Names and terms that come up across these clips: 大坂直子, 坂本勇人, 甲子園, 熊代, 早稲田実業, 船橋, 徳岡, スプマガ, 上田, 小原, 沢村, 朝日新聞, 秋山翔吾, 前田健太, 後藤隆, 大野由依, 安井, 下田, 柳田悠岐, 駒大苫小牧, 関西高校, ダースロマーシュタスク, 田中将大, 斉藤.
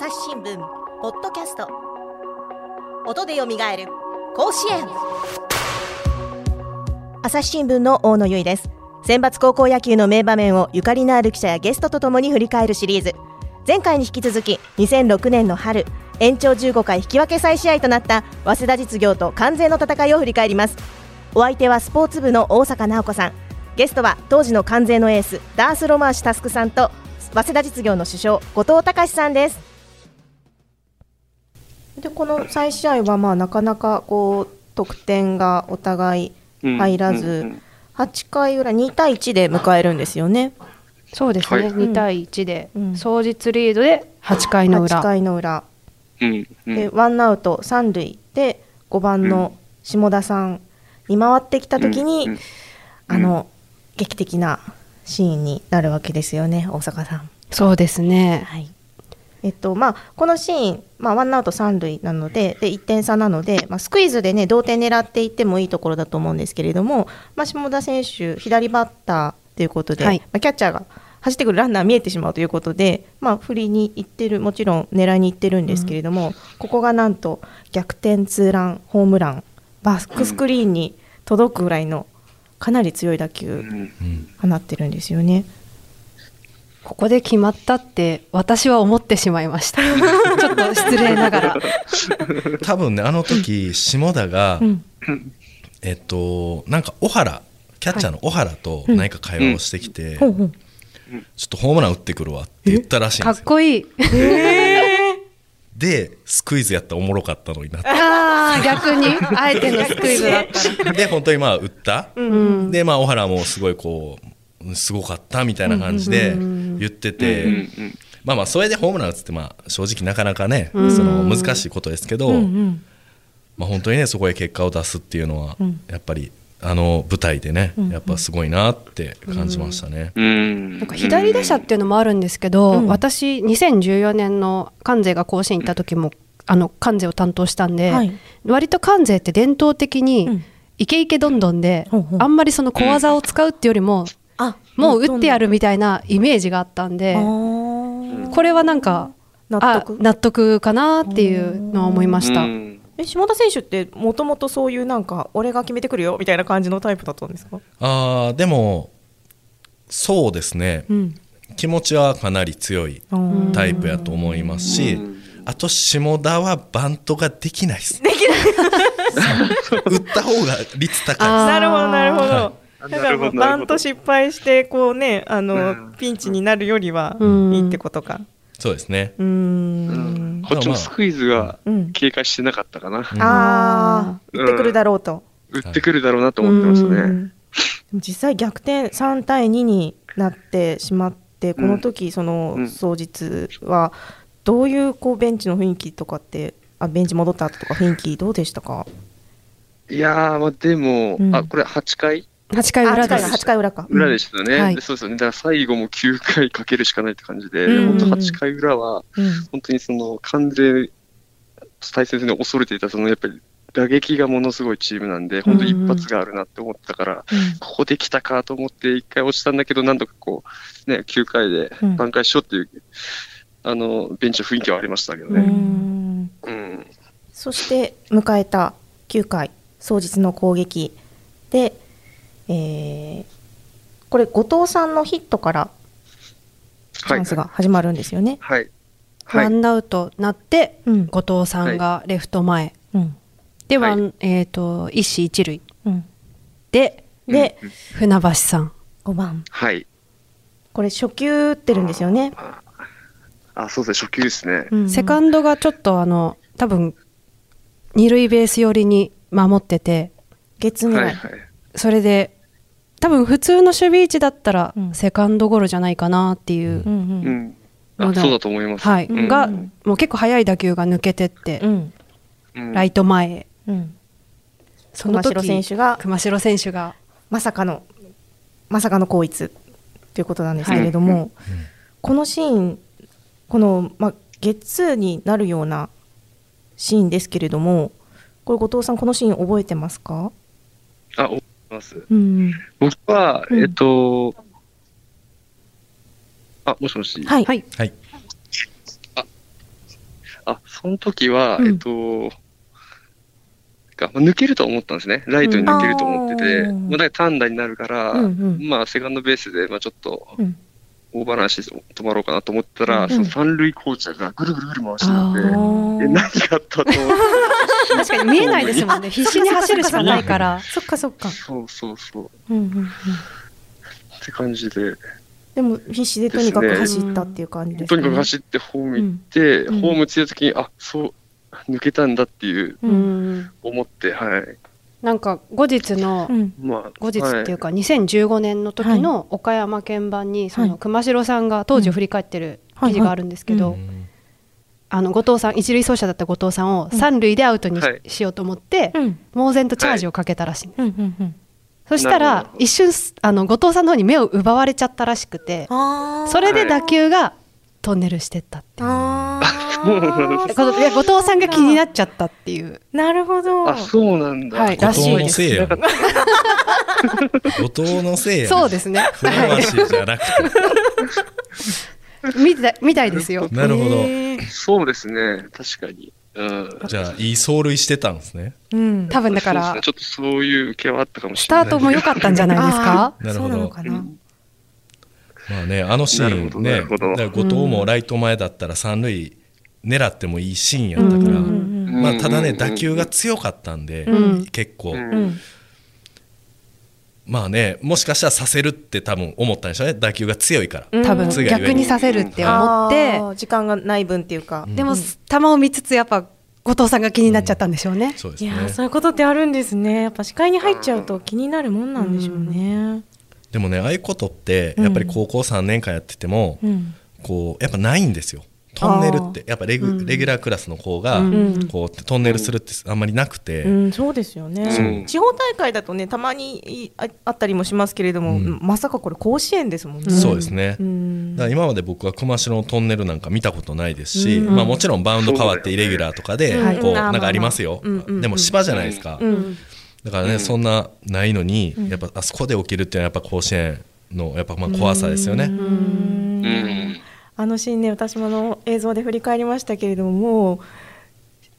朝日新聞ポッドキャスト、音でよみがえる甲子園。朝日新聞の大野由依です。選抜高校野球の名場面をゆかりのある記者やゲストとともに振り返るシリーズ、前回に引き続き2006年の春、延長15回引き分け再試合となった早稲田実業と関西の戦いを振り返ります。お相手はスポーツ部の大坂直子さん、ゲストは当時の関西のエースダースロマーシュタスクさんと早稲田実業の主将後藤隆さんです。でこの再試合はなかなか得点がお互い入らず、8回裏2対1で迎えるんですよね。そうですね、はい、2対1で、総実リードで8回の裏、でワンアウト3塁で5番の下田さんに回ってきた時に、劇的なシーンになるわけですよね、大坂さん。そうですね、はい。このシーン、ワンアウト3塁なの で1点差なので、スクイズで、同点狙っていってもいいところだと思うんですけれども、下田選手左バッターということで、キャッチャーが走ってくるランナー見えてしまうということで、振りにいってる、もちろん狙いにいってるんですけれども、ここがなんと逆転ツーランホームラン、バックスクリーンに届くぐらいのかなり強い打球放ってるんですよね。ここで決まったって私は思ってしまいましたちょっと失礼ながら多分ね、あの時下田が、小原キャッチャーの小原と何か会話をしてきて、ちょっとホームラン打ってくるわって言ったらしいんですよ。かっこいいでスクイズやったらおもろかったのになって、逆にあえてのスクイズだったらで本当に打った、で小原もすごいすごかったみたいな感じで言ってて、それでホームラン打つって、正直なかなかね、その難しいことですけど、本当にね、そこへ結果を出すっていうのは、やっぱりあの舞台でね、やっぱすごいなって感じましたね。なんか左打者っていうのもあるんですけど、私2014年の関西が甲子園行った時も関西を担当したんで、割と関西って伝統的にイケイケどんどんで、あんまりその小技を使うっていうよりも、もう打ってやるみたいなイメージがあったんで、これはなんか納得かなっていうのは思いました。下田選手ってもともとそういうなんか俺が決めてくるよみたいな感じのタイプだったんですか？でもそうですね、気持ちはかなり強いタイプやと思いますし、あと下田はバントができないです。できない打った方が率高いです。なるほどなるほど、だからバント失敗してピンチになるよりはいいってことか。そうですね、こっちもスクイズが警戒してなかったかな、打ってくるだろうと、打ってくるだろうなと思ってましたね。実際逆転3対2になってしまって、この時その双日はどういうベンチの雰囲気とかって、ベンチ戻った後とか雰囲気どうでしたか？いやー、でも、これ8回裏でしたね。そうですよね。だから最後も9回かけるしかないって感じで、本当8回裏は本当にその完全対戦に恐れていた、そのやっぱり打撃がものすごいチームなんで、本当に一発があるなって思ったから、ここで来たかと思って1回落ちたんだけど、なんとか9回で挽回しようっていう、ベンチの雰囲気はありましたけどね。そして迎えた9回早実の攻撃で、これ後藤さんのヒットからチャンスが始まるんですよね。ワンアウトなって、後藤さんがレフト前、で一死一塁、で船橋さん5番、これ初球打ってるんですよね。そうですね、初球ですね。セカンドがちょっと多分二塁ベース寄りに守ってて、月狙い、それで多分普通の守備位置だったらセカンドゴロじゃないかなっていう、そうだと思います、がもう結構速い打球が抜けてって、ライト前へ、その時熊代選手がまさかの後逸ということなんですけれども、このシーン、この、ゲッツーになるようなシーンですけれども、これ後藤さんこのシーン覚えてますか？僕は、もしもし、はい、その時は、抜けると思ったんですね。ライトに抜けると思ってて、だから単打になるから、セカンドベースで、ちょっと大バランスで止まろうかなと思ったら、その三塁コーチャーがぐるぐるぐる回してたんで、何があったと思って。確かに見えないですもんね。必死に走るしかないから。そっかそっか。そうそうそう。って感じで。でも必死でとにかく走ったっていう感じですね。とにかく走ってホーム行って、ホーム着いた時に、あ、そう。抜けたんだっていう思って、なんか後日の後日っていうか2015年の時の岡山県版にその熊代さんが当時振り返ってる記事があるんですけど、後藤さん、一塁走者だった後藤さんを三塁でアウトにしようと思って猛然とチャージをかけたらしい。そしたら一瞬後藤さんの方に目を奪われちゃったらしくて、それで打球がトンネルしてったっていう。後藤さんが気になっちゃったっていう。なるほど。あ、そうなんだ。後藤のせいや。後藤のせいや。そうですね。船橋じゃなくてみたいですよ。なるほど。そうですね、確かに。じゃあいい走塁してたんですね。多分だからちょっとそういう気はあったかもしれない。スタートも良かったんじゃないですか。そうなのかな。まあね、あのシーンね、後藤もライト前だったら三塁狙ってもいいシーンやったから、ただね、打球が強かったんで、結構、まあね、もしかしたらさせるって多分思ったんでしょうね。打球が強いから多分逆にさせるって思って、時間がない分っていうか、でも球を見つつやっぱ後藤さんが気になっちゃったんでしょうね。そういうことってあるんですね。やっぱ視界に入っちゃうと気になるもんなんでしょうね。でもね、ああいうことってやっぱり高校3年間やっててもこうやっぱないんですよ。トンネルってやっぱレギュラークラスの子がこうトンネルするってあんまりなくて、そうですよね。地方大会だとね、たまにあったりもしますけれども、まさかこれ甲子園ですもんね。そうですね。だから今まで僕は熊代のトンネルなんか見たことないですし、もちろんバウンド変わってイレギュラーとかでこうなんかありますよ。でも芝じゃないですか。だからね、そんなないのにやっぱあそこで起きるっていうのはやっぱ甲子園のやっぱ怖さですよね。あのシーンね、私も映像で振り返りましたけれども、もう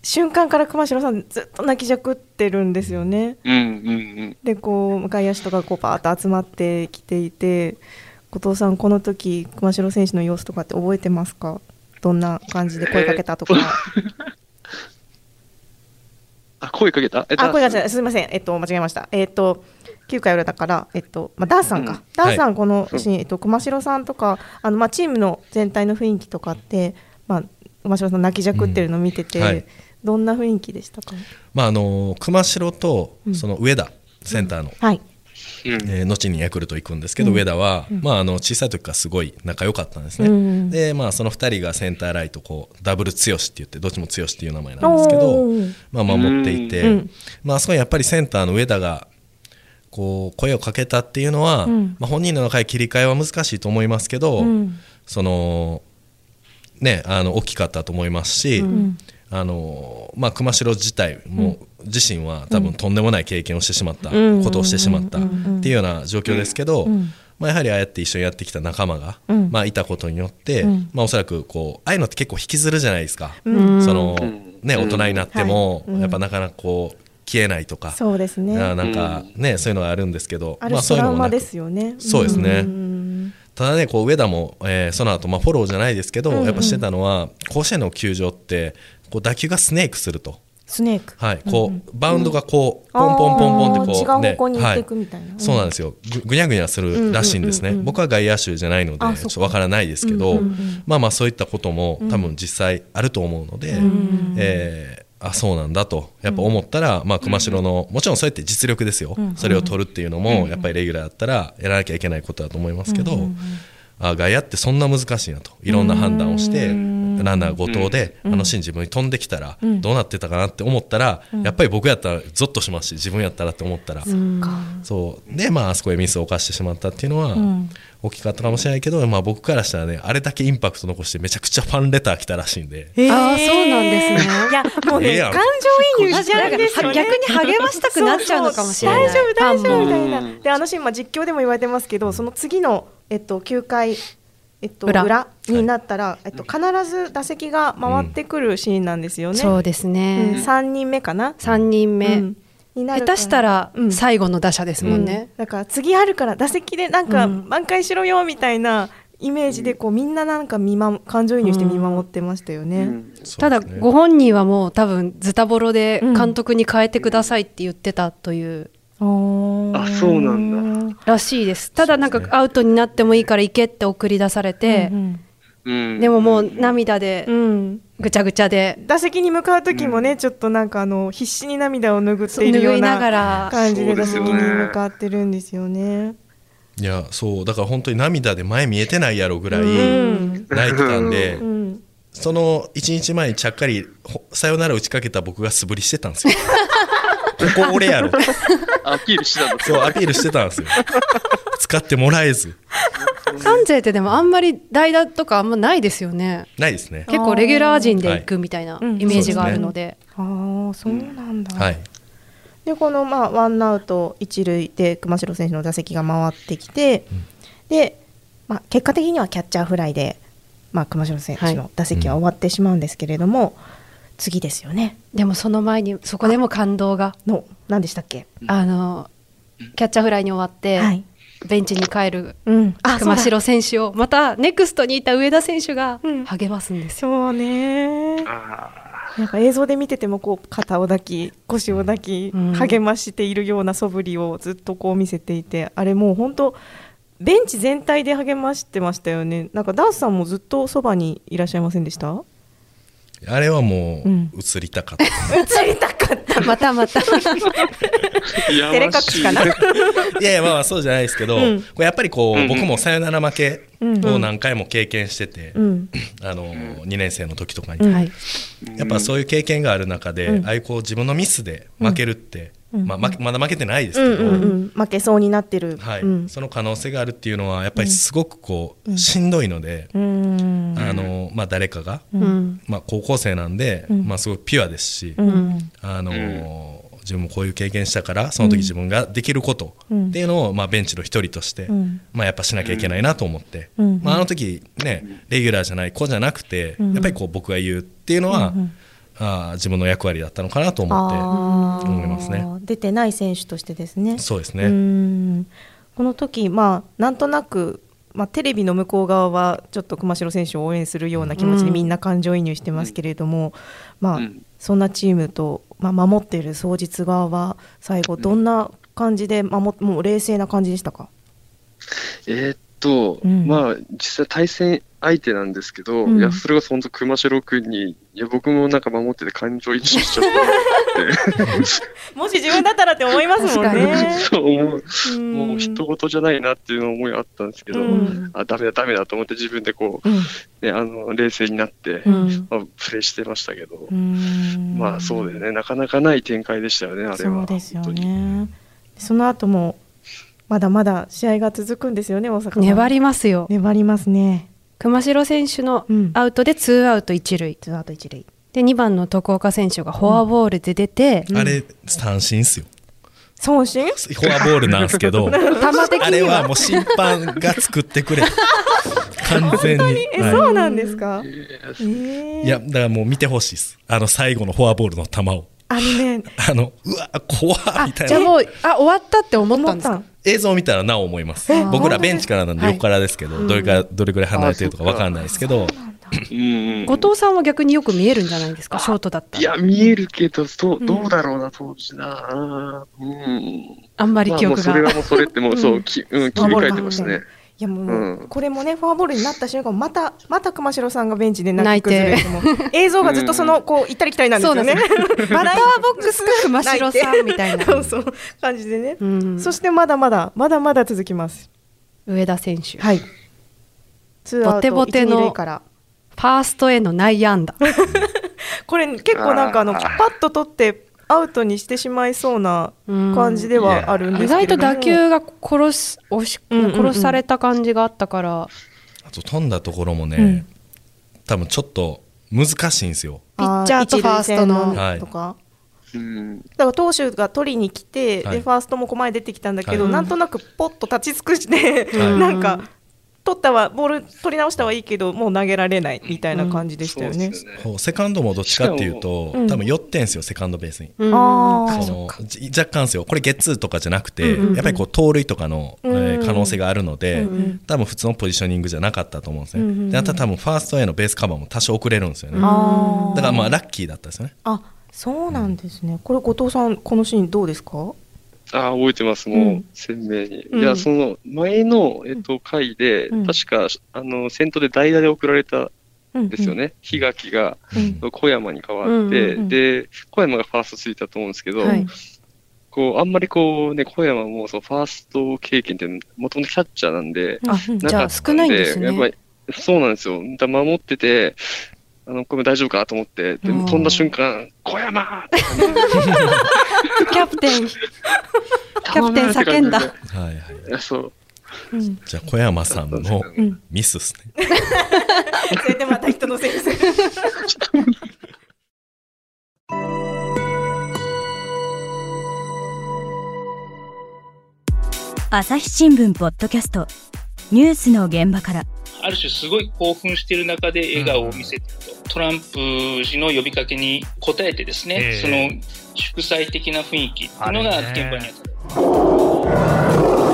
瞬間から熊代さんずっと泣きじゃくってるんですよね。でこう外野手とかこうパーッと集まってきていて、後藤さんこの時熊代選手の様子とかって覚えてますか？どんな感じで声かけたとか。あ、声かけた？声かけた。すみません、間違えました。9回裏だから、ダーさんか、ダーさん、このシーン、熊代さんとかチームの全体の雰囲気とかって、熊代さん泣きじゃくってるの見てて、どんな雰囲気でしたか？熊代とその上田センターの、後にヤクルト行くんですけど、上田は小さい時からすごい仲良かったんですね。で、その2人がセンターライトダブル強しって言って、どっちも強しっていう名前なんですけど守っていて、あそこにやっぱりセンターの上田がこう声をかけたっていうのは、本人の中で切り替えは難しいと思いますけど、そのね、大きかったと思いますし、熊代自体も自身は多分とんでもない経験をしてしまったことをしてしまったっていうような状況ですけど、やはりああやって一緒にやってきた仲間がいたことによって、おそらくこうああいうのって結構引きずるじゃないですか。そのね、大人になってもやっぱなかなかこう消えないとか、そうですね。なんかね、そういうのはあるんですけど、そういうのもなく、そうですね。ただね、上田もその後フォローじゃないですけど、やっぱしてたのは、甲子園の球場って打球がスネークすると、スネーク、はい、こうバウンドがこうポンポンポンポンってこう違う方向に行っていくみたいな、そうなんですよ。ぐにゃぐにゃするらしいんですね。僕は外野手じゃないのでちょっとわからないですけど、そういったことも多分実際あると思うので。あ、そうなんだとやっぱ思ったら、熊代のもちろんそうやって実力ですよ、それを取るっていうのもやっぱりレギュラーだったらやらなきゃいけないことだと思いますけど、外野ってそんな難しいなと、いろんな判断をしてランナー後藤でシーン自分に飛んできたらどうなってたかなって思ったら、やっぱり僕やったらゾッとしますし、自分やったらって思ったら、そうで、あそこへミスを犯してしまったっていうのは大きかったかもしれないけど、僕からしたらね、あれだけインパクト残してめちゃくちゃファンレター来たらしいんで、ああそうなんですね。いやもうね、感情移入しちゃうんですよね。逆に励ましたくなっちゃうのかもしれない。大丈夫大丈夫みたいな。で、あのシーン実況でも言われてますけど、その次の9回裏になったら、はい、必ず打席が回ってくるシーンなんですよね、うん、そうですね、うん、3人目かな、3人目、うん、になる下手したら最後の打者ですもんね、うんうん、だから次あるから打席でなんか挽回しろよみたいなイメージでこうみんななんか感情移入して見守ってましたよね、うんうん、ただご本人はもう多分ズタボロで監督に変えてくださいって言ってたという、うんあそうなんだらしいです。ただなんかアウトになってもいいから行けって送り出されて、うんうん、でももう涙でぐちゃぐちゃで、うん、打席に向かう時もね、うん、ちょっとなんか必死に涙を拭っているような感じで打席に向かってるんですよね。いやそうだから本当に涙で前見えてないやろぐらい泣いてたんで、うんうん、その1日前にちゃっかりさよなら打ちかけた僕が素振りしてたんですよここ俺やろアピールしてたんですよ。アピールしてたんですよ使ってもらえず。関西ってでもあんまり代打とかあんまないですよね。ないですね。結構レギュラー陣で行くみたいなイメージがあるので、はいうん、ああそうなんだ、うんはい、でこの、まあ、ワンアウト一塁で熊代選手の打席が回ってきて、うんでまあ、結果的にはキャッチャーフライで、まあ、熊代選手の打席は終わってしまうんですけれども、はいうん次ですよね。でもその前にそこでも感動がの何でしたっけキャッチャーフライに終わって、はい、ベンチに帰る、うん、熊代選手をまたネクストにいた上田選手が励ますんですよ、うん、そうねなんか映像で見ててもこう肩を抱き腰を抱き、うん、励ましているような素振りをずっとこう見せていてあれもう本当ベンチ全体で励ましてましたよね。なんかダンスさんもずっとそばにいらっしゃいませんでした？あれはもう映りたかった、うん、映りたかったまたまた照れ隠しかな。いやいやまあそうじゃないですけど、うん、これやっぱりこう、うんうん、僕もさよなら負けを何回も経験してて、うん、2年生の時とかに、うん、やっぱそういう経験がある中で、うん、ああいうこう自分のミスで負けるって、うんまあ、まだ負けてないですけど、うんうんうん、負けそうになってる、はいうん、その可能性があるっていうのはやっぱりすごくこう、うん、しんどいので、うんまあ、誰かが、うんまあ、高校生なんで、うんまあ、すごいピュアですし、うんうん、自分もこういう経験したからその時自分ができることっていうのを、まあ、ベンチの一人として、うんまあ、やっぱしなきゃいけないなと思って、うんまあ、あの時ねレギュラーじゃない子じゃなくて、うん、やっぱりこう僕が言うっていうのは、うんうんあ自分の役割だったのかなと思って思いますね。出てない選手としてですね。そうですね。うんこの時、まあ、なんとなく、まあ、テレビの向こう側はちょっと熊代選手を応援するような気持ちでみんな感情移入してますけれども、うんまあうん、そんなチームと、まあ、守っている双日側は最後どんな感じで、うん、もう冷静な感じでしたか？うん、まあ実際対戦相手なんですけど、うん、いやそれが本当熊代君にいや僕もなんか守ってて感情移入しちゃったってもし自分だったらって思いますもんねそう、うん、もう人事じゃないなっていう思いあったんですけど、うん、あダメだダメだと思って自分でこう、うんね、冷静になって、うんまあ、プレーしてましたけど、うん、まあそうだよねなかなかない展開でしたよねあれは。そうですよね。その後もまだまだ試合が続くんですよね。大阪粘りますよ。粘りますね。熊代選手のアウトで2アウト1塁、2アウト1塁で2番の徳岡選手がフォアボールで出て、うん、あれ三振ですよ。三振？フォアボールなんですけどあれはもう審判が作ってくれ完全に本当にそうなんですか？いやだからもう見てほしいです。最後のフォアボールの球をね、うわ怖みたいな。じゃあもう終わったって思ったんですか？映像を見たらなお思います。僕らベンチからなんで横からですけど、はい、どれくらい離れてるとか分かんないですけど、後藤さんは逆によく見えるんじゃないですか？ショートだったら。いや見えるけどどうだろうな当時な、うん、あんまり記憶が、まあ、もうそれはもうそれってもうそう切り替えてましたね。いやもうこれもね、フォアボールになった瞬間また熊代さんがベンチで泣き崩れても映像がずっとそのこう行ったり来たりなんですよねバターボックスが熊代さんみたいなそう感じでね、うん、そしてまだまだ続きます。上田選手、はい、ボテボテのファーストへの内野安打これ結構なんかパッと取ってアウトにしてしまいそうな感じではあるんですけど、意外と打球が殺された感じがあったから、うんうん、あと飛んだところもね、うん、多分ちょっと難しいんですよ。ピッチャーとファーストのとか、はい、だから投手が取りに来て、はい、でファーストも前出てきたんだけど、はい、なんとなくポッと立ち尽くして、はい、なんか取ったはボール取り直したはいいけどもう投げられないみたいな感じでしたよね、うんうん、セカンドもどっちかっていうと多分寄ってんすよ、セカンドベースに、うん、その若干ですよ、これゲッツーとかじゃなくて、うんうん、やっぱりこう盗塁とかの、可能性があるので、うんうん、多分普通のポジショニングじゃなかったと思うんですね、うんうん、であとは多分ファーストへのベースカバーも多少遅れるんですよね、うん、だからまあラッキーだったですよね。あ、そうなんですね、うん、これ後藤さんこのシーンどうですか？あ、覚えてます、もう鮮明に、うん、いやその前の、回で、うん、確か先頭で代打で送られたんですよね、うんうん、日垣が、うん、小山に変わって、うんうん、で小山がファーストついたと思うんですけど、はい、こうあんまりこう、ね、小山もそうファースト経験ってもともとキャッチャーなんで、あ、じゃあ少ないんですね、やっぱりそうなんですよ、だ守っててこれ大丈夫かと思ってで飛んだ瞬間小山ってキャプテン叫んだ、はいはい、そう、うん、じゃあ小山さんのミスですね、うん、それでまた人のせいです朝日新聞ポッドキャストニュースの現場から、ある種すごい興奮している中で笑顔を見せていると、うん、トランプ氏の呼びかけに応えてですね、その祝祭的な雰囲気というのが現場にあった。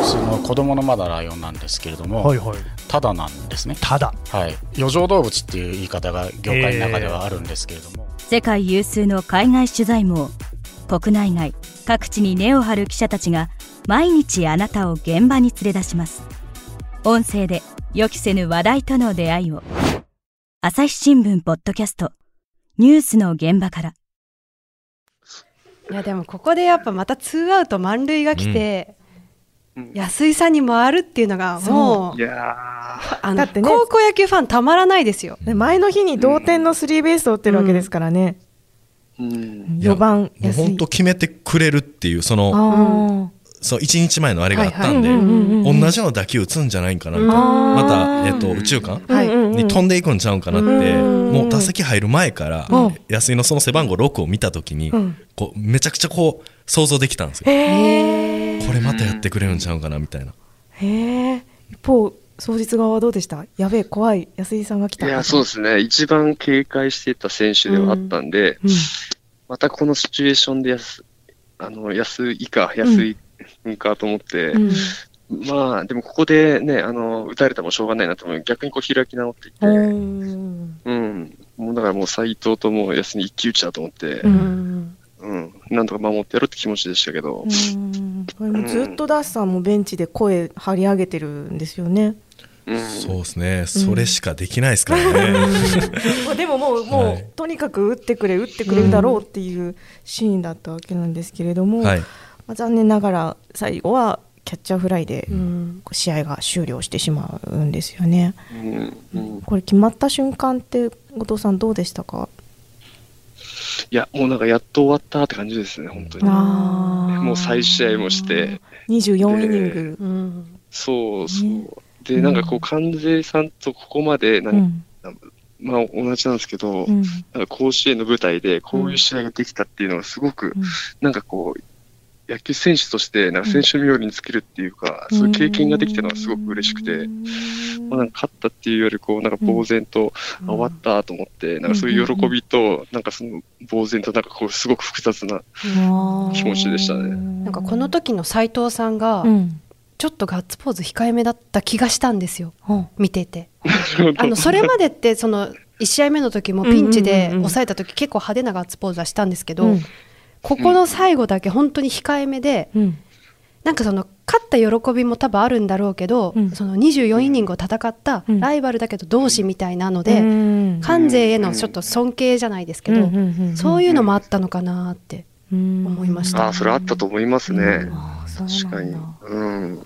その子供のまだライオンなんですけれども、はいはい、ただなんですね、ただ、はい、余剰動物っていう言い方が業界の中ではあるんですけれども、世界有数の海外取材網、国内外各地に根を張る記者たちが毎日あなたを現場に連れ出します。音声で予期せぬ話題との出会いを、朝日新聞ポッドキャストニュースの現場から。いやでもここでやっぱまたツーアウト満塁が来て、うん、安井さんに回るっていうのがもう、いやだって、ね、高校野球ファンたまらないですよ、ね、前の日に同点のスリーベースを打ってるわけですからね、うんうん、4番安井本当決めてくれるっていうその1日前のあれがあったんで、同じような打球打つんじゃないんかなみたいな、また、右中間、はい、に飛んでいくんちゃうんかなって、もう打席入る前から安井のその背番号6を見たときに、こうめちゃくちゃこう想像できたんですよ、これまたやってくれるんちゃうんかなみたいな。一方双日側はどうでした？やべえ怖い安井さんが来た。いやそうですね、一番警戒してた選手ではあったんで、うんうん、またこのシチュエーションで安井かと思って、うん、まあでもここでね打たれたもしょうがないなと思う、逆にこう開き直っていて、うん、もうだからもう斉藤ともう安に一騎打ちだと思って、うんうん、なんとか守ってやろうって気持ちでしたけど、うん、ずっとダッサンもベンチで声張り上げてるんですよね、うん、そうですね、それしかできないですからね、うん、でももう、はい、とにかく打ってくれるだろうっていうシーンだったわけなんですけれども、はい、残念ながら最後はキャッチャーフライで試合が終了してしまうんですよね、うんうん、これ決まった瞬間って後藤さんどうでしたか？いやもうなんかやっと終わったって感じですね、本当にもう再試合もして24イニング、うん、そうそう、ね、でなんかこう関西さんとここまでまあ、同じなんですけど、うん、なんか甲子園の舞台でこういう試合ができたっていうのはすごく、うん、なんかこう野球選手としてなんか選手冥利に尽きるっていうか、うん、そういう経験ができたのがすごく嬉しくて、まあ、なんか勝ったっていうよりこうなんか呆然と終わったと思って、うん、なんかそういう喜びとなんかその呆然となんかこうすごく複雑な気持ちでしたね、うん、なんかこの時の斉藤さんがちょっとガッツポーズ控えめだった気がしたんですよ、うん、見ててそれまでってその1試合目の時もピンチで抑えた時結構派手なガッツポーズはしたんですけど、うん、ここの最後だけ本当に控えめで、うん、なんかその勝った喜びも多分あるんだろうけど、うん、その24イニングを戦ったライバルだけど同志みたいなので、うん、関西へのちょっと尊敬じゃないですけど、うん、そういうのもあったのかなって思いました、うん、あそれあったと思いますね、うん、確かに、うん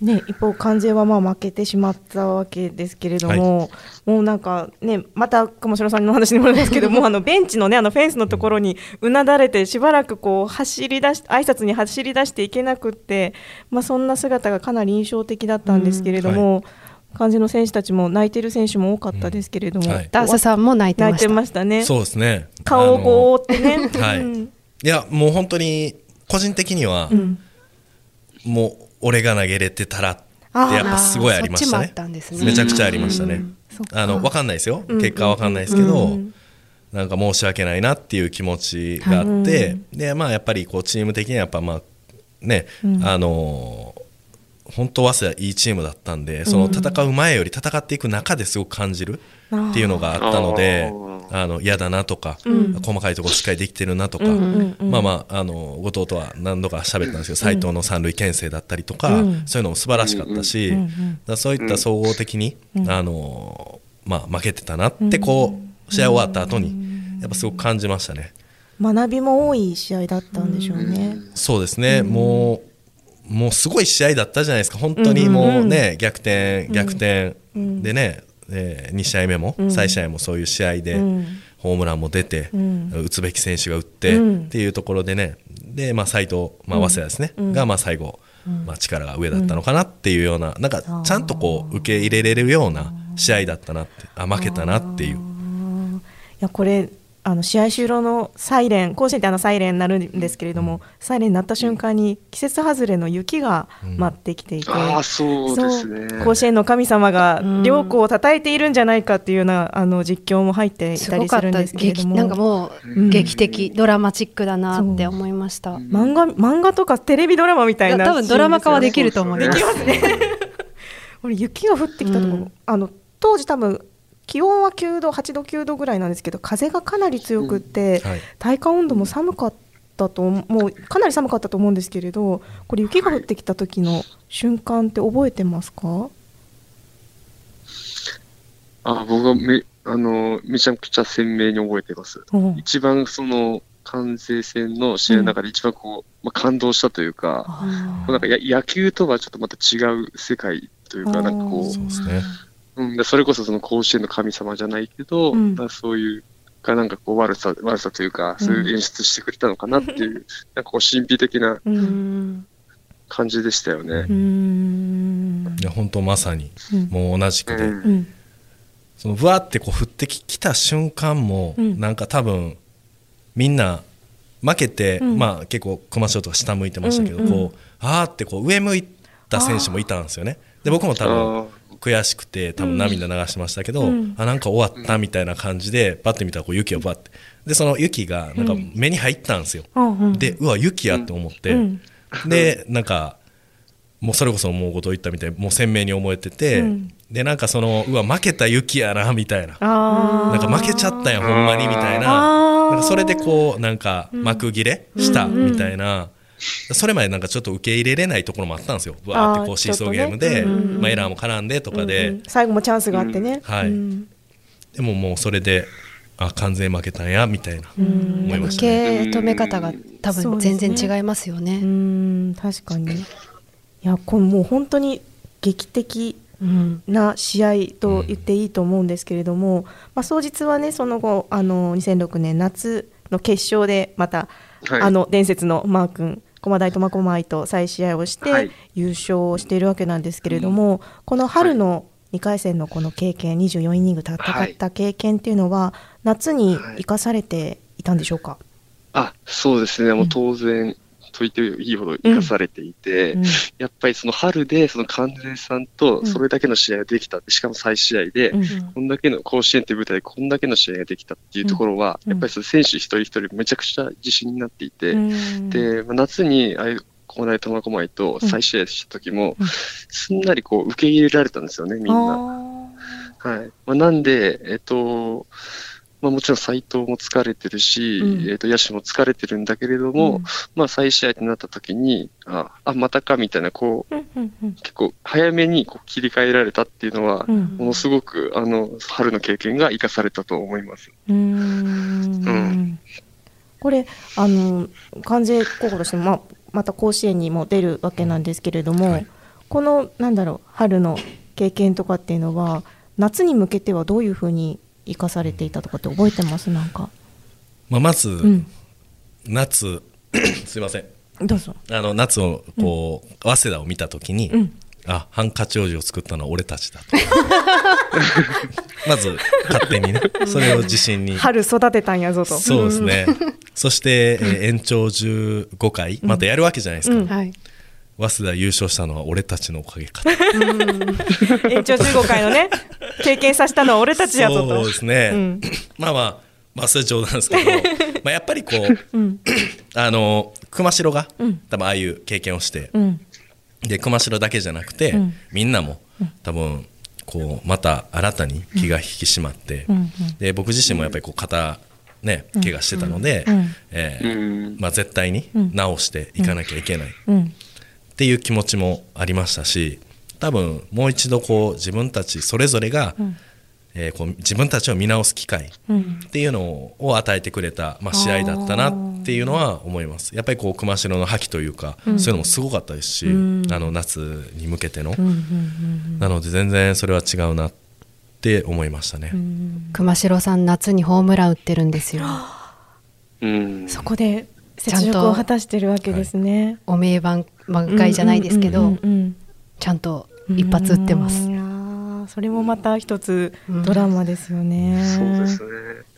ね、一方関西はまあ負けてしまったわけですけれども、はい、もうなんかねまた鴨志郎さんの話にもなるんですけどもベンチのねフェンスのところにうなだれてしばらくこう挨拶に走り出していけなくって、まあ、そんな姿がかなり印象的だったんですけれども、はい、関西の選手たちも泣いてる選手も多かったですけれども、はい、ダーサさんも泣いてましたね。そうですね、顔をこう覆ってね、はい、いやもう本当に個人的には、うん、もう俺が投げれてたらってってやっぱすごいありましたね。めちゃくちゃありましたね。分かんないですよ、結果は分かんないですけど、なんか申し訳ないなっていう気持ちがあって、でまあやっぱりこうチーム的にはやっぱまあね、本当早稲田いいチームだったんで、その戦う前より戦っていく中ですごく感じるっていうのがあったので、嫌だなとか、細かいところしっかりできてるなとか、まあまあ後藤とは何度か喋ったんですけど、斉藤の三塁牽制だったりとか、そういうのも素晴らしかったし、そういった総合的にまあ負けてたなってこう試合終わった後にやっぱすごく感じましたね。学びも多い試合だったんでしょうね。そうですね、もうすごい試合だったじゃないですか。本当にもうね、逆転逆転でね、2試合目も再試合もそういう試合でホームランも出て、打つべき選手が打ってっていうところでね、でまあ斉藤、早稲田ですねがまあ最後力が上だったのかなっていうような、なんかちゃんとこう受け入れれるような試合だったなって、負けたなっていう。いやこれ試合終了のサイレン、甲子園ってサイレンになるんですけれども、サイレンになった瞬間に季節外れの雪が舞ってきていて、そうですね、甲子園の神様が両校を叩いているんじゃないかっていうような実況も入っていたりするんですけれども、なんかもう劇的、ドラマチックだなって思いました。漫画とかテレビドラマみたいな、多分ドラマ化はできると思います。できますね。俺雪が降ってきたところ、当時多分気温は9度8度9度ぐらいなんですけど、風がかなり強くて、体感温度も寒かったともうかなり寒かったと思うんですけれど、これ雪が降ってきた時の瞬間って覚えてますか？僕はめちゃくちゃ鮮明に覚えてます、一番その関西戦の試合の中で一番こう、感動したというか、なんか野球とはちょっとまた違う世界というか、なんかこう、そうですね、それこそ甲子園の神様じゃないけど、そういうかなんかこう悪さというか、そういう演出してくれたのかなっていう、なんかこう神秘的な感じでしたよね。いや本当まさに、もう同じくで、そのぶわってこう降ってきた瞬間も、なんか多分みんな負けて、まあ結構熊代とか下向いてましたけど、こうあーってこう上向いた選手もいたんですよね。で僕も多分悔しくて多分涙流してましたけど、なんか終わったみたいな感じでバッて見たらこう雪がバッて、でその雪がなんか目に入ったんですよ、でうわ雪やって思って、でなんかもうそれこそもう後藤言ったみたいにもう鮮明に思えてて、でなんかそのうわ負けた雪やなみたいな、なんか負けちゃったんやほんまにみたいな、なんかそれでこうなんか幕切れしたみたいな、それまでなんかちょっと受け入れれないところもあったんですよ。わーってこうシーソーゲームで、エラーも絡んでとかで、最後もチャンスがあってね、でももうそれで完全負けたんやみたいな思いましたね。受け止め方が多分全然違いますよね。確かに。いやこれもう本当に劇的な試合と言っていいと思うんですけれども、早実はねその後2006年夏の決勝でまた、伝説のマー君駒大苫小牧と再試合をして優勝をしているわけなんですけれども、この春の2回戦のこの経験、24イニング戦った経験っていうのは夏に生かされていたんでしょうか？そうですね、もう当然と言っていいほど生かされていて、やっぱりその春でその関西さんとそれだけの試合ができた、しかも再試合でこんだけの甲子園という舞台でこんだけの試合ができたっていうところは、やっぱりその選手一人一人めちゃくちゃ自信になっていて、で夏にああいう駒大苫小牧と再試合した時もすんなりこう受け入れられたんですよね、みんな。なんでもちろん斉藤も疲れてるし、野手も疲れてるんだけれども、再試合になった時にまたかみたいなこう、結構早めにこう切り替えられたっていうのは、ものすごく春の経験が生かされたと思います。これ関西高校としてもまた甲子園にも出るわけなんですけれども、このなんだろう春の経験とかっていうのは夏に向けてはどういうふうに生かされていたとかって覚えてます？なんか、まず、夏すいません、どうぞ。夏をこう、早稲田を見たときに、ハンカチ王子を作ったのは俺たちだとまず勝手にね、それを自信に春育てたんやぞと。そうですね。そして延長15回またやるわけじゃないですか、早稲田優勝したのは俺たちのおかげかと延長15回のね経験させたのは俺たちやぞと。そうですね、うん、まあまあそれ冗談ですけどまあやっぱりこう、うん、熊代が、うん、多分ああいう経験をして、うん、で熊代だけじゃなくて、うん、みんなも多分こうまた新たに気が引き締まって、うん、で僕自身もやっぱりこう肩ね、怪我してたので、うんまあ、絶対に治していかなきゃいけないっていう気持ちもありましたし、多分もう一度こう自分たちそれぞれが、こう自分たちを見直す機会っていうのを与えてくれた、まあ、試合だったなっていうのは思います。やっぱりこう熊代の覇気というか、うん、そういうのもすごかったですし、うん、夏に向けての、うんうんうん、なので全然それは違うなって思いましたね。熊代さん夏にホームラン打ってるんですよ。うんそこで雪辱を果たしてるわけですね。お名番満開じゃないですけど、うんうんうんうん、ちゃんと一発打ってます。それもまた一つドラマですよね、うん、そうですね、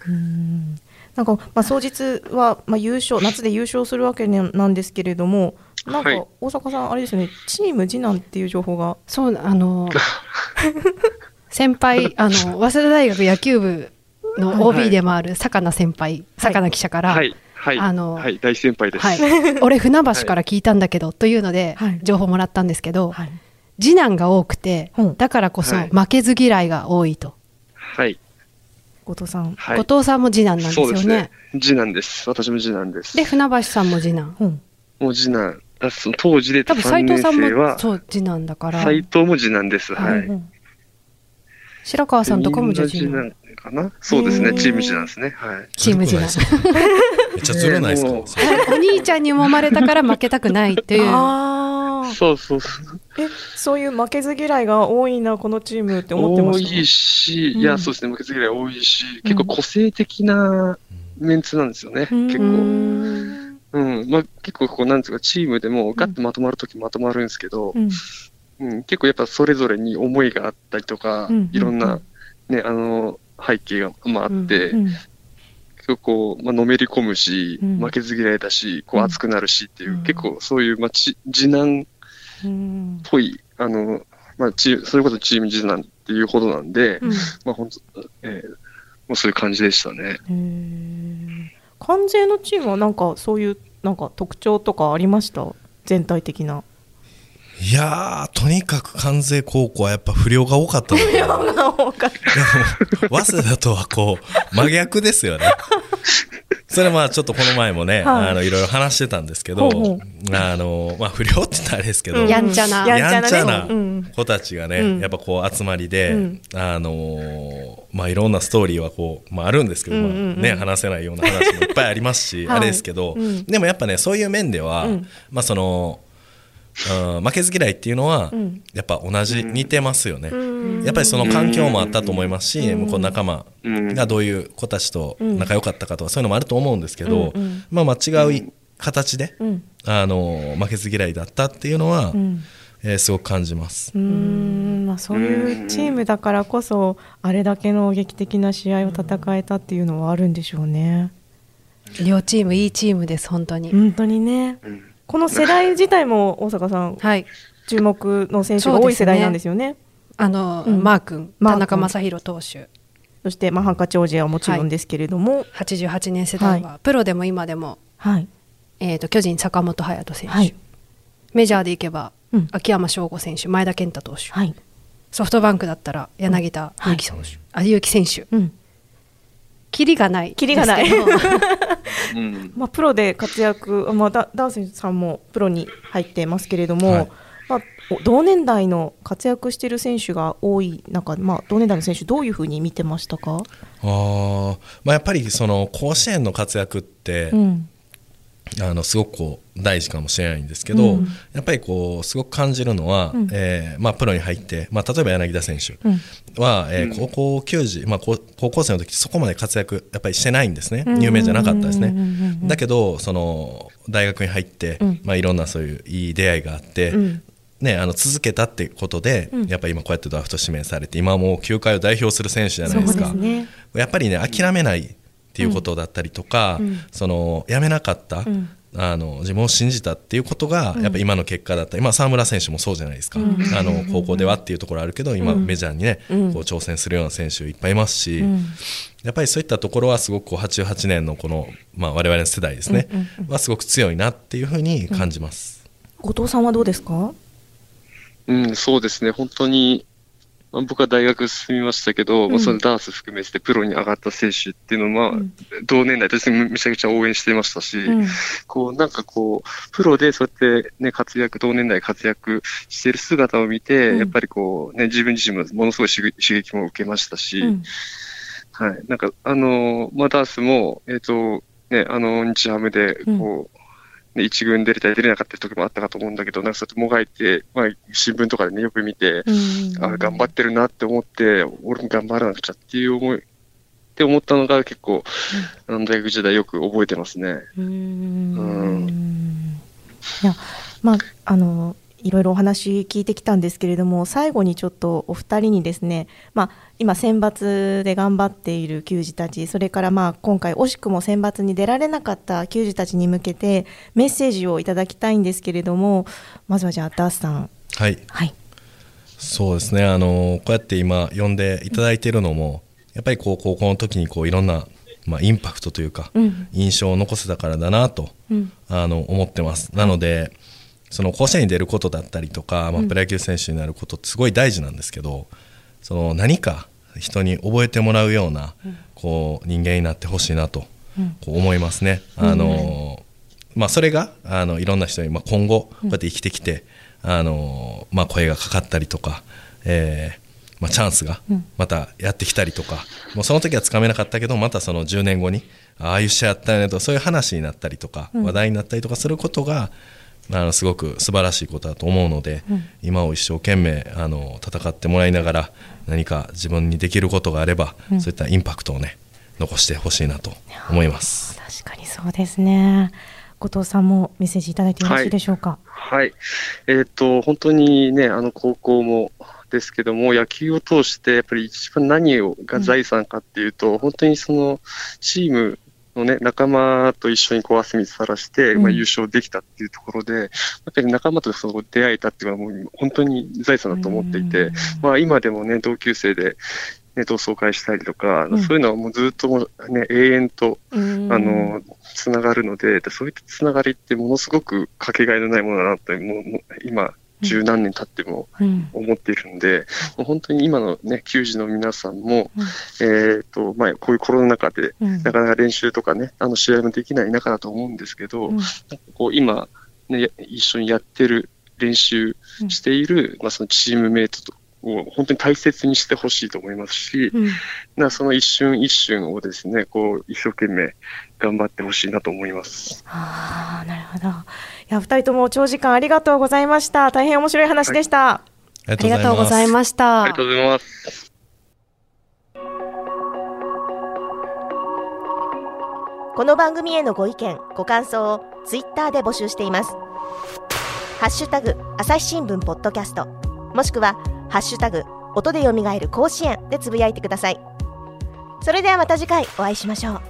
うん、なんか、まあ、総日は、まあ、優勝夏で優勝するわけなんですけれども、なんか大坂さんあれですよね、チーム次男っていう情報が。そう先輩早稲田大学野球部の OB でもある坂名先輩、はい、坂名記者から、はいはいはい、大先輩です、はい、俺船橋から聞いたんだけど、はい、というので情報もらったんですけど、はい、次男が多くて、はい、だからこそ負けず嫌いが多いと、はい、はい、後藤さんも次男なんですよね。そうですね、次男です。私も次男です。で船橋さんも次男、うん、もう次男当時で多分3年生は斉藤さんもそう次男だから、斉藤も次男です、はいはい、白川さんとかもじゃ次男かな。そうですね、チーム次男ですね、はい、チーム次男めっちゃずるないですか、お兄ちゃんにも生まれたから負けたくないっていうあそうそうそういう負けず嫌いが多いなこのチームって思ってました。多いし、いやそうですね、負けず嫌い多いし、うん、結構個性的なメンツなんですよね、うん、結構、うんまあ、結構こうなんですか、チームでもガッとまとまるときまとまるんですけど、うんうんうん、結構やっぱそれぞれに思いがあったりとか、うんうんうん、いろんな、ね、背景が、まあ、あって、うんうん、結構こう、まあのめり込むし、うん、負けず嫌いだしこう熱くなるしっていう、うん、結構そういう、まあ、次男っぽい、うんまあ、それこそチーム次男っていうほどなんで、うんまあ本当もうそういう感じでしたね。関西のチームはなんかそういうなんか特徴とかありました？全体的な。いやーとにかく関西高校はやっぱ不良が多かったので、不良が多かった早稲田とはこう真逆ですよねそれはまあちょっとこの前もね、はい、いろいろ話してたんですけど、ほうほうまあ、不良って言ったらあれですけど、うん、やんちゃな子たちがね、うん、やっぱこう集まりで、うんまあ、いろんなストーリーはこう、まあ、あるんですけど、うんうんうんまあね、話せないような話もいっぱいありますし、はい、あれですけど、うん、でもやっぱねそういう面では、うんまあ、その負けず嫌いっていうのはやっぱ同じ、うん、似てますよね、うん、やっぱりその環境もあったと思いますし、うん、向こう仲間がどういう子たちと仲良かったかとかそういうのもあると思うんですけど、うんまあ、まあ違う形で、うん、負けず嫌いだったっていうのは、うんすごく感じます。まあ、そういうチームだからこそあれだけの劇的な試合を戦えたっていうのはあるんでしょうね。両チームいいチームです。本当にね、この世代自体も大坂さん、はい、注目の選手が多い世代なんですよね。うん、マー君、田中将大投手、そして、まあ、ハンカチ王子はもちろんですけれども、はい、88年世代は、はい、プロでも今でも、はい巨人坂本勇人選手、はい、メジャーでいけば、うん、秋山翔吾選手、前田健太投手、はい、ソフトバンクだったら柳田悠岐、うんはい、選手、うんキリがないですけどまあプロで活躍、まあ、ダースさんもプロに入ってますけれども、はいまあ、同年代の活躍している選手が多い中、まあ、同年代の選手どういうふうに見てましたか？まあ、やっぱりその甲子園の活躍って、うん、すごくこう大事かもしれないんですけど、うん、やっぱりこうすごく感じるのは、うんまあ、プロに入って、まあ、例えば柳田選手は、うん高校球児、まあ、高校生の時そこまで活躍やっぱりしてないんですね。有名じゃなかったですね、うんうんうんうん、だけどその大学に入って、うんまあ、いろんなそういういい出会いがあって、うんね、続けたってことで、うん、やっぱり今こうやってドラフト指名されて今もう球界を代表する選手じゃないですか。そうですね、やっぱりね諦めないっていうことだったりとか、うん、そのやめなかった、うん自分を信じたっていうことがやっぱ今の結果だったり、まあ、沢村選手もそうじゃないですか、高校ではっていうところあるけど今メジャーにねこう挑戦するような選手いっぱいいますし、やっぱりそういったところはすごく88年のこの、まあ、我々の世代ですねはすごく強いなっていうふうに感じます、後藤さんはどうですか？そうですね、本当に僕は大学進みましたけど、そのダース含めてプロに上がった選手っていうのは、同年代としてめちゃくちゃ応援してましたし、こうなんかこうプロでそうやって、ね、同年代活躍している姿を見て、やっぱりこう、ね、自分自身もものすごい刺激も受けましたし、はい、なんかまあ、ダースも、ね、日ハムでこう、一軍出れたり出れなかった時もあったかと思うんだけど、なんかそうやってもがいて、まあ、新聞とかで、ね、よく見て、あ、頑張ってるなって思って俺も頑張らなくちゃっていう思いって思ったのが結構、大学時代よく覚えてますね。いや、まあ、いろいろお話聞いてきたんですけれども、最後にちょっとお二人にですね、まあ、今選抜で頑張っている球児たち、それからまあ今回惜しくも選抜に出られなかった球児たちに向けてメッセージをいただきたいんですけれども、まずはじゃあダースさん。はい、はい、そうですね、こうやって今呼んでいただいているのもやっぱりこう高校の時にこういろんな、まあ、インパクトというか、印象を残せたからだなと、思ってます。なので、その甲子園に出ることだったりとか、まあ、プロ野球選手になることってすごい大事なんですけど、その何か人に覚えてもらうような、こう人間になってほしいなと、こう思いますね。まあ、それがいろんな人に、まあ、今後こうやって生きてきて、まあ、声がかかったりとか、まあ、チャンスがまたやってきたりとか、もうその時はつかめなかったけど、またその10年後にああいう試合やったよねとか、そういう話になったりとか、話題になったりとかすることがすごく素晴らしいことだと思うので、今を一生懸命戦ってもらいながら、何か自分にできることがあれば、そういったインパクトをね残してほしいなと思います。確かにそうですね。後藤さんもメッセージいただいてよろしいでしょうか？はい、はい、本当にね、高校もですけども、野球を通してやっぱり一番何が財産かっていうと、本当にそのチームのね、仲間と一緒にこう汗水さらして、まあ、優勝できたっていうところで、やっぱり仲間とその出会えたっていうのはもう本当に財産だと思っていて、まあ、今でもね同級生で、ね、同窓会したりとか、そういうのはもうずっともう、ね、永遠とつながるので、そういったつながりってものすごくかけがえのないものだなと今十何年経っても思っているので、もう本当に今の、ね、球児の皆さんも、まあ、こういうコロナ禍でなかなか練習とかね、試合もできない中だと思うんですけど、こう今、ね、一緒にやってる練習している、まあ、そのチームメイトを本当に大切にしてほしいと思いますし、その一瞬一瞬をですね、こう一生懸命頑張ってほしいなと思います。あ、なるほど。いや、2人とも長時間ありがとうございました。大変面白い話でした、はい、ありがとうございました。ありがとうございます。この番組へのご意見ご感想をツイッターで募集しています。ハッシュタグ朝日新聞ポッドキャスト、もしくはハッシュタグ音でよみがえる甲子園でつぶやいてください。それではまた次回お会いしましょう。